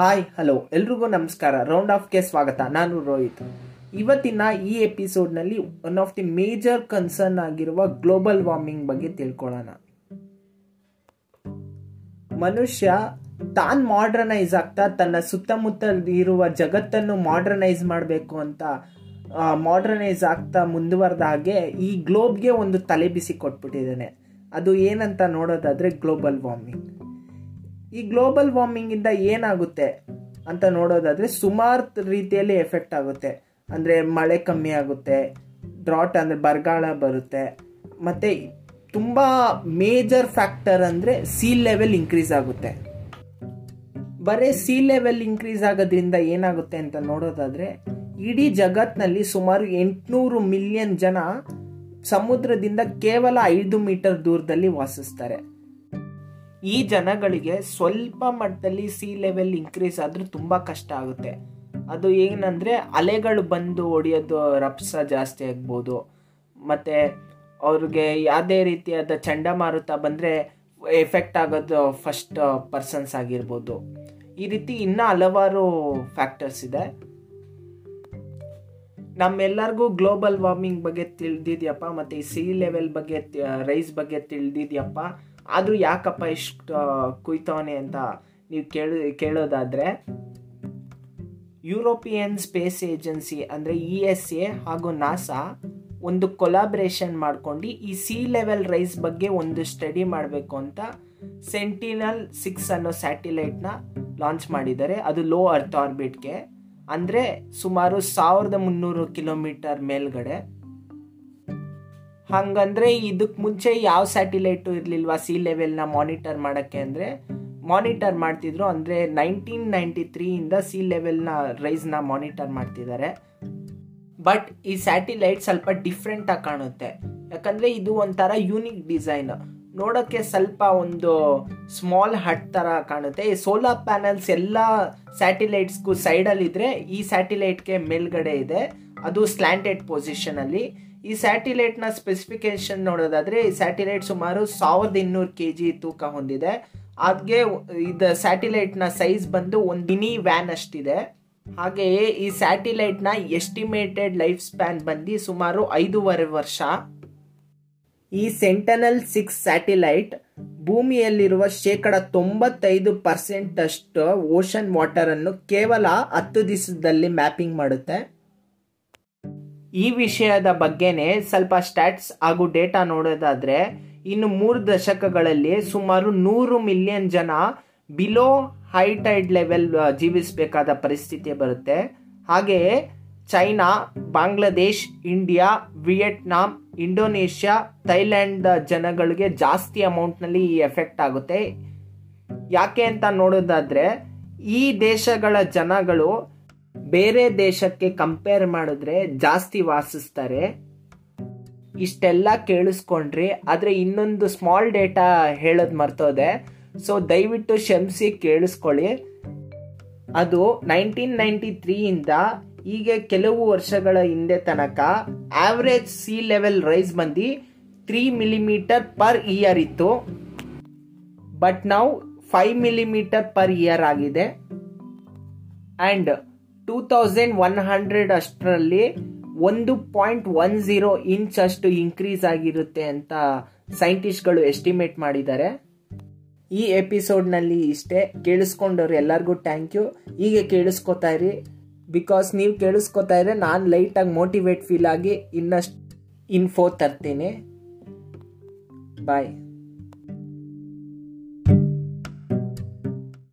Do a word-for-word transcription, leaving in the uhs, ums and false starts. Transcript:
Hi hello ಎಲ್ರಿಗೂ ನಮಸ್ಕಾರ. Round ಆಫ್ಗೆ ಸ್ವಾಗತ. ನಾನು ರೋಹಿತ್. ಇವತ್ತಿನ ಈ ಎಪಿಸೋಡ್ನಲ್ಲಿ one of the major concern ಆಗಿರುವ ಗ್ಲೋಬಲ್ ವಾರ್ಮಿಂಗ್ ಬಗ್ಗೆ ತಿಳ್ಕೊಳ್ಳೋಣ. ಮನುಷ್ಯ ತಾನು ಮಾಡ್ರನೈಸ್ ಆಗ್ತಾ ತನ್ನ ಸುತ್ತಮುತ್ತಲಿರುವ ಜಗತ್ತನ್ನು ಮಾಡ್ರನೈಸ್ ಮಾಡಬೇಕು ಅಂತ ಮಾಡ್ರನೈಸ್ ಆಗ್ತಾ ಮುಂದುವರೆದ ಹಾಗೆ ಈ ಗ್ಲೋಬ್ಗೆ ಒಂದು ತಲೆ ಬಿಸಿ ಕೊಟ್ಬಿಟ್ಟಿದ್ದಾನೆ. ಅದು ಏನಂತ ನೋಡೋದಾದರೆ ಗ್ಲೋಬಲ್ ವಾರ್ಮಿಂಗ್. ಈ ಗ್ಲೋಬಲ್ ವಾರ್ಮಿಂಗಿಂದ ಏನಾಗುತ್ತೆ ಅಂತ ನೋಡೋದಾದರೆ ಸುಮಾರು ರೀತಿಯಲ್ಲಿ ಎಫೆಕ್ಟ್ ಆಗುತ್ತೆ. ಅಂದರೆ ಮಳೆ ಕಮ್ಮಿ ಆಗುತ್ತೆ, ಡ್ರಾಟ್ ಅಂದರೆ ಬರಗಾಲ ಬರುತ್ತೆ, ಮತ್ತು ತುಂಬ ಮೇಜರ್ ಫ್ಯಾಕ್ಟರ್ ಅಂದರೆ ಸೀ ಲೆವೆಲ್ ಇನ್ಕ್ರೀಸ್ ಆಗುತ್ತೆ. ಬರೀ ಸೀ ಲೆವೆಲ್ ಇನ್ಕ್ರೀಸ್ ಆಗೋದ್ರಿಂದ ಏನಾಗುತ್ತೆ ಅಂತ ನೋಡೋದಾದರೆ ಇಡೀ ಜಗತ್ತಿನಲ್ಲಿ ಸುಮಾರು ಎಂಟುನೂರು ಮಿಲಿಯನ್ ಜನ ಸಮುದ್ರದಿಂದ ಕೇವಲ ಐದು ಮೀಟರ್ ದೂರದಲ್ಲಿ ವಾಸಿಸ್ತಾರೆ. ಈ ಜನಗಳಿಗೆ ಸ್ವಲ್ಪ ಮಟ್ಟದಲ್ಲಿ ಸೀ ಲೆವೆಲ್ ಇನ್ಕ್ರೀಸ್ ಆದರೂ ತುಂಬ ಕಷ್ಟ ಆಗುತ್ತೆ. ಅದು ಏನಂದರೆ ಅಲೆಗಳು ಬಂದು ಹೊಡೆಯೋದು ರಭಸ ಜಾಸ್ತಿ ಆಗ್ಬೋದು, ಮತ್ತು ಅವ್ರಿಗೆ ಯಾವುದೇ ರೀತಿಯಾದ ಚಂಡಮಾರುತ ಬಂದರೆ ಎಫೆಕ್ಟ್ ಆಗೋದು ಫಸ್ಟ್ ಪರ್ಸನ್ಸ್ ಆಗಿರ್ಬೋದು. ಈ ರೀತಿ ಇನ್ನೂ ಹಲವಾರು ಫ್ಯಾಕ್ಟರ್ಸ್ ಇದೆ. ನಮ್ಮೆಲ್ಲರಿಗೂ ಗ್ಲೋಬಲ್ ವಾರ್ಮಿಂಗ್ ಬಗ್ಗೆ ತಿಳಿದಿದ್ಯಪ್ಪ, ಮತ್ತು ಈ ಸೀ ಲೆವೆಲ್ ಬಗ್ಗೆ ರೈಸ್ ಬಗ್ಗೆ ತಿಳಿದಿದ್ಯಪ್ಪ. ಆದರೂ ಯಾಕಪ್ಪ ಇಷ್ಟು ಕುಯ್ತವನೆ ಅಂತ ನೀವು ಕೇಳ ಕೇಳೋದಾದರೆ ಯುರೋಪಿಯನ್ ಸ್ಪೇಸ್ ಏಜೆನ್ಸಿ ಅಂದರೆ ಇ ಎಸ್ ಎ ಹಾಗೂ ನಾಸಾ ಒಂದು ಕೊಲಾಬ್ರೇಷನ್ ಮಾಡ್ಕೊಂಡು ಈ ಸೀ ಲೆವೆಲ್ ರೈಸ್ ಬಗ್ಗೆ ಒಂದು ಸ್ಟಡಿ ಮಾಡಬೇಕು ಅಂತ ಸೆಂಟಿನಲ್ ಸಿಕ್ಸ್ ಅನ್ನೋ ಸ್ಯಾಟಿಲೈಟ್ನ ಲಾಂಚ್ ಮಾಡಿದ್ದಾರೆ. ಅದು ಲೋ ಅರ್ತ್ ಆರ್ಬಿಟ್ಗೆ, ಅಂದರೆ ಸುಮಾರು ಸಾವಿರದ ಮುನ್ನೂರು ಕಿಲೋಮೀಟರ್ ಮೇಲ್ಗಡೆ. ಹಾಗಂದರೆ ಇದಕ್ಕೆ ಮುಂಚೆ ಯಾವ ಸ್ಯಾಟಿಲೈಟು ಇರಲಿಲ್ವಾ ಸಿ ಲೆವೆಲ್ನ ಮಾನಿಟರ್ ಮಾಡೋಕ್ಕೆ. ಅಂದರೆ ಮಾನಿಟರ್ ಮಾಡ್ತಿದ್ರು, ಅಂದರೆ ನೈನ್ಟೀನ್ ನೈಂಟಿ ತ್ರೀಯಿಂದ ಸಿ ಲೆವೆಲ್ನ ರೈಸ್ನ ಮಾನಿಟರ್ ಮಾಡ್ತಿದ್ದಾರೆ. ಬಟ್ ಈ ಸ್ಯಾಟಿಲೈಟ್ ಸ್ವಲ್ಪ ಡಿಫ್ರೆಂಟಾಗಿ ಕಾಣುತ್ತೆ, ಯಾಕಂದರೆ ಇದು ಒಂಥರ ಯೂನಿಕ್ ಡಿಸೈನ್. ನೋಡೋಕ್ಕೆ ಸ್ವಲ್ಪ ಒಂದು ಸ್ಮಾಲ್ ಹಟ್ ಥರ ಕಾಣುತ್ತೆ. ಈ ಸೋಲಾರ್ ಪ್ಯಾನಲ್ಸ್ ಎಲ್ಲ ಸ್ಯಾಟಿಲೈಟ್ಸ್ಗೂ ಸೈಡಲ್ಲಿದ್ದರೆ ಈ ಸ್ಯಾಟಿಲೈಟ್ಗೆ ಮೇಲ್ಗಡೆ ಇದೆ, ಅದು ಸ್ಲ್ಯಾಂಟೆಡ್ ಪೊಸಿಷನಲ್ಲಿ. ಈ ಸ್ಯಾಟಿಲೈಟ್ನ ಸ್ಪೆಸಿಫಿಕೇಶನ್ ನೋಡೋದಾದರೆ ಈ ಸ್ಯಾಟಿಲೈಟ್ ಸುಮಾರು ಸಾವಿರದ ಇನ್ನೂರು ಕೆ ಜಿ ತೂಕ ಹೊಂದಿದೆ. ಹಾಗೆ ಇದು ಸ್ಯಾಟಿಲೈಟ್ನ ಸೈಜ್ ಬಂದು ಒಂದು ಮಿನಿ ವ್ಯಾನ್ ಅಷ್ಟಿದೆ. ಹಾಗೆಯೇ ಈ ಸ್ಯಾಟಿಲೈಟ್ನ ಎಸ್ಟಿಮೇಟೆಡ್ ಲೈಫ್ ಸ್ಪ್ಯಾನ್ ಬಂದು ಸುಮಾರು ಐದೂವರೆ ವರ್ಷ. ಈ ಸೆಂಟನಲ್ ಸಿಕ್ಸ್ ಸ್ಯಾಟಿಲೈಟ್ ಭೂಮಿಯಲ್ಲಿರುವ ಶೇಕಡ ತೊಂಬತ್ತೈದು ಪರ್ಸೆಂಟ್ ಅಷ್ಟು ಓಷನ್ ವಾಟರನ್ನು ಕೇವಲ ಹತ್ತು ದಿವಸದಲ್ಲಿ ಮ್ಯಾಪಿಂಗ್ ಮಾಡುತ್ತೆ. ಈ ವಿಷಯದ ಬಗ್ಗೆನೇ ಸ್ವಲ್ಪ ಸ್ಟ್ಯಾಟ್ಸ್ ಹಾಗೂ ಡೇಟಾ ನೋಡೋದಾದರೆ ಇನ್ನು ಮೂರು ದಶಕಗಳಲ್ಲಿ ಸುಮಾರು ನೂರು ಮಿಲಿಯನ್ ಜನ ಬಿಲೋ ಹೈ ಟೈಡ್ ಲೆವೆಲ್ ಜೀವಿಸಬೇಕಾದ ಪರಿಸ್ಥಿತಿ ಬರುತ್ತೆ. ಹಾಗೆಯೇ China, Bangladesh, India, Vietnam, Indonesia, Thailand ಜನಗಳಿಗೆ ಜಾಸ್ತಿ ಅಮೌಂಟ್ನಲ್ಲಿ ಈ ಎಫೆಕ್ಟ್ ಆಗುತ್ತೆ. ಯಾಕೆ ಅಂತ ನೋಡೋದಾದರೆ ಈ ದೇಶಗಳ ಜನಗಳು ಬೇರೆ ದೇಶಕ್ಕೆ ಕಂಪೇರ್ ಮಾಡಿದ್ರೆ ಜಾಸ್ತಿ ವಾಸಿಸ್ತಾರೆ. ಇಷ್ಟೆಲ್ಲ ಕೇಳಿಸ್ಕೊಂಡ್ರಿ, ಆದರೆ ಇನ್ನೊಂದು ಸ್ಮಾಲ್ ಡೇಟಾ ಹೇಳೋದು ಮರ್ತೋದೆ, ಸೊ ದಯವಿಟ್ಟು ಕ್ಷಮಿಸಿ ಕೇಳಿಸ್ಕೊಳ್ಳಿ. ಅದು ನೈನ್ಟೀನ್ ನೈಂಟಿ ತ್ರೀಯಿಂದ ಹೀಗೆ ಕೆಲವು ವರ್ಷಗಳ ಹಿಂದೆ ತನಕ ಆವ್ರೇಜ್ ಸಿ ಲೆವೆಲ್ ರೈಸ್ ಬಂದು ತ್ರೀ ಮಿಲಿಮೀಟರ್ ಪರ್ ಇಯರ್ ಇತ್ತು. ಬಟ್ ನಾವು ಫೈವ್ ಮಿಲಿಮೀಟರ್ ಪರ್ ಇಯರ್ ಆಗಿದೆ. And two thousand one hundred ಅಷ್ಟರಲ್ಲಿ ಒಂದು ಪಾಯಿಂಟ್ ಒನ್ ಝೀರೋ ಇಂಚ್ ಅಷ್ಟು ಇನ್ಕ್ರೀಸ್ ಆಗಿರುತ್ತೆ ಅಂತ ಸೈಂಟಿಸ್ಟ್ಗಳು ಎಸ್ಟಿಮೇಟ್ ಮಾಡಿದ್ದಾರೆ. ಈ ಎಪಿಸೋಡ್ನಲ್ಲಿ ಇಷ್ಟೇ. ಕೇಳಿಸ್ಕೊಂಡವ್ರು ಎಲ್ಲರಿಗೂ ಥ್ಯಾಂಕ್ ಯು. ಹೀಗೆ ಕೇಳಿಸ್ಕೊತಾ ಇರಿ, ಬಿಕಾಸ್ ನೀವು ಕೇಳಿಸ್ಕೊತಾ ಇದ್ರೆ ನಾನು ಲೈಟಾಗಿ ಮೋಟಿವೇಟ್ ಫೀಲ್ ಆಗಿ ಇನ್ನಷ್ಟು ಇನ್ಫೋ ತರ್ತೀನಿ. ಬಾಯ್.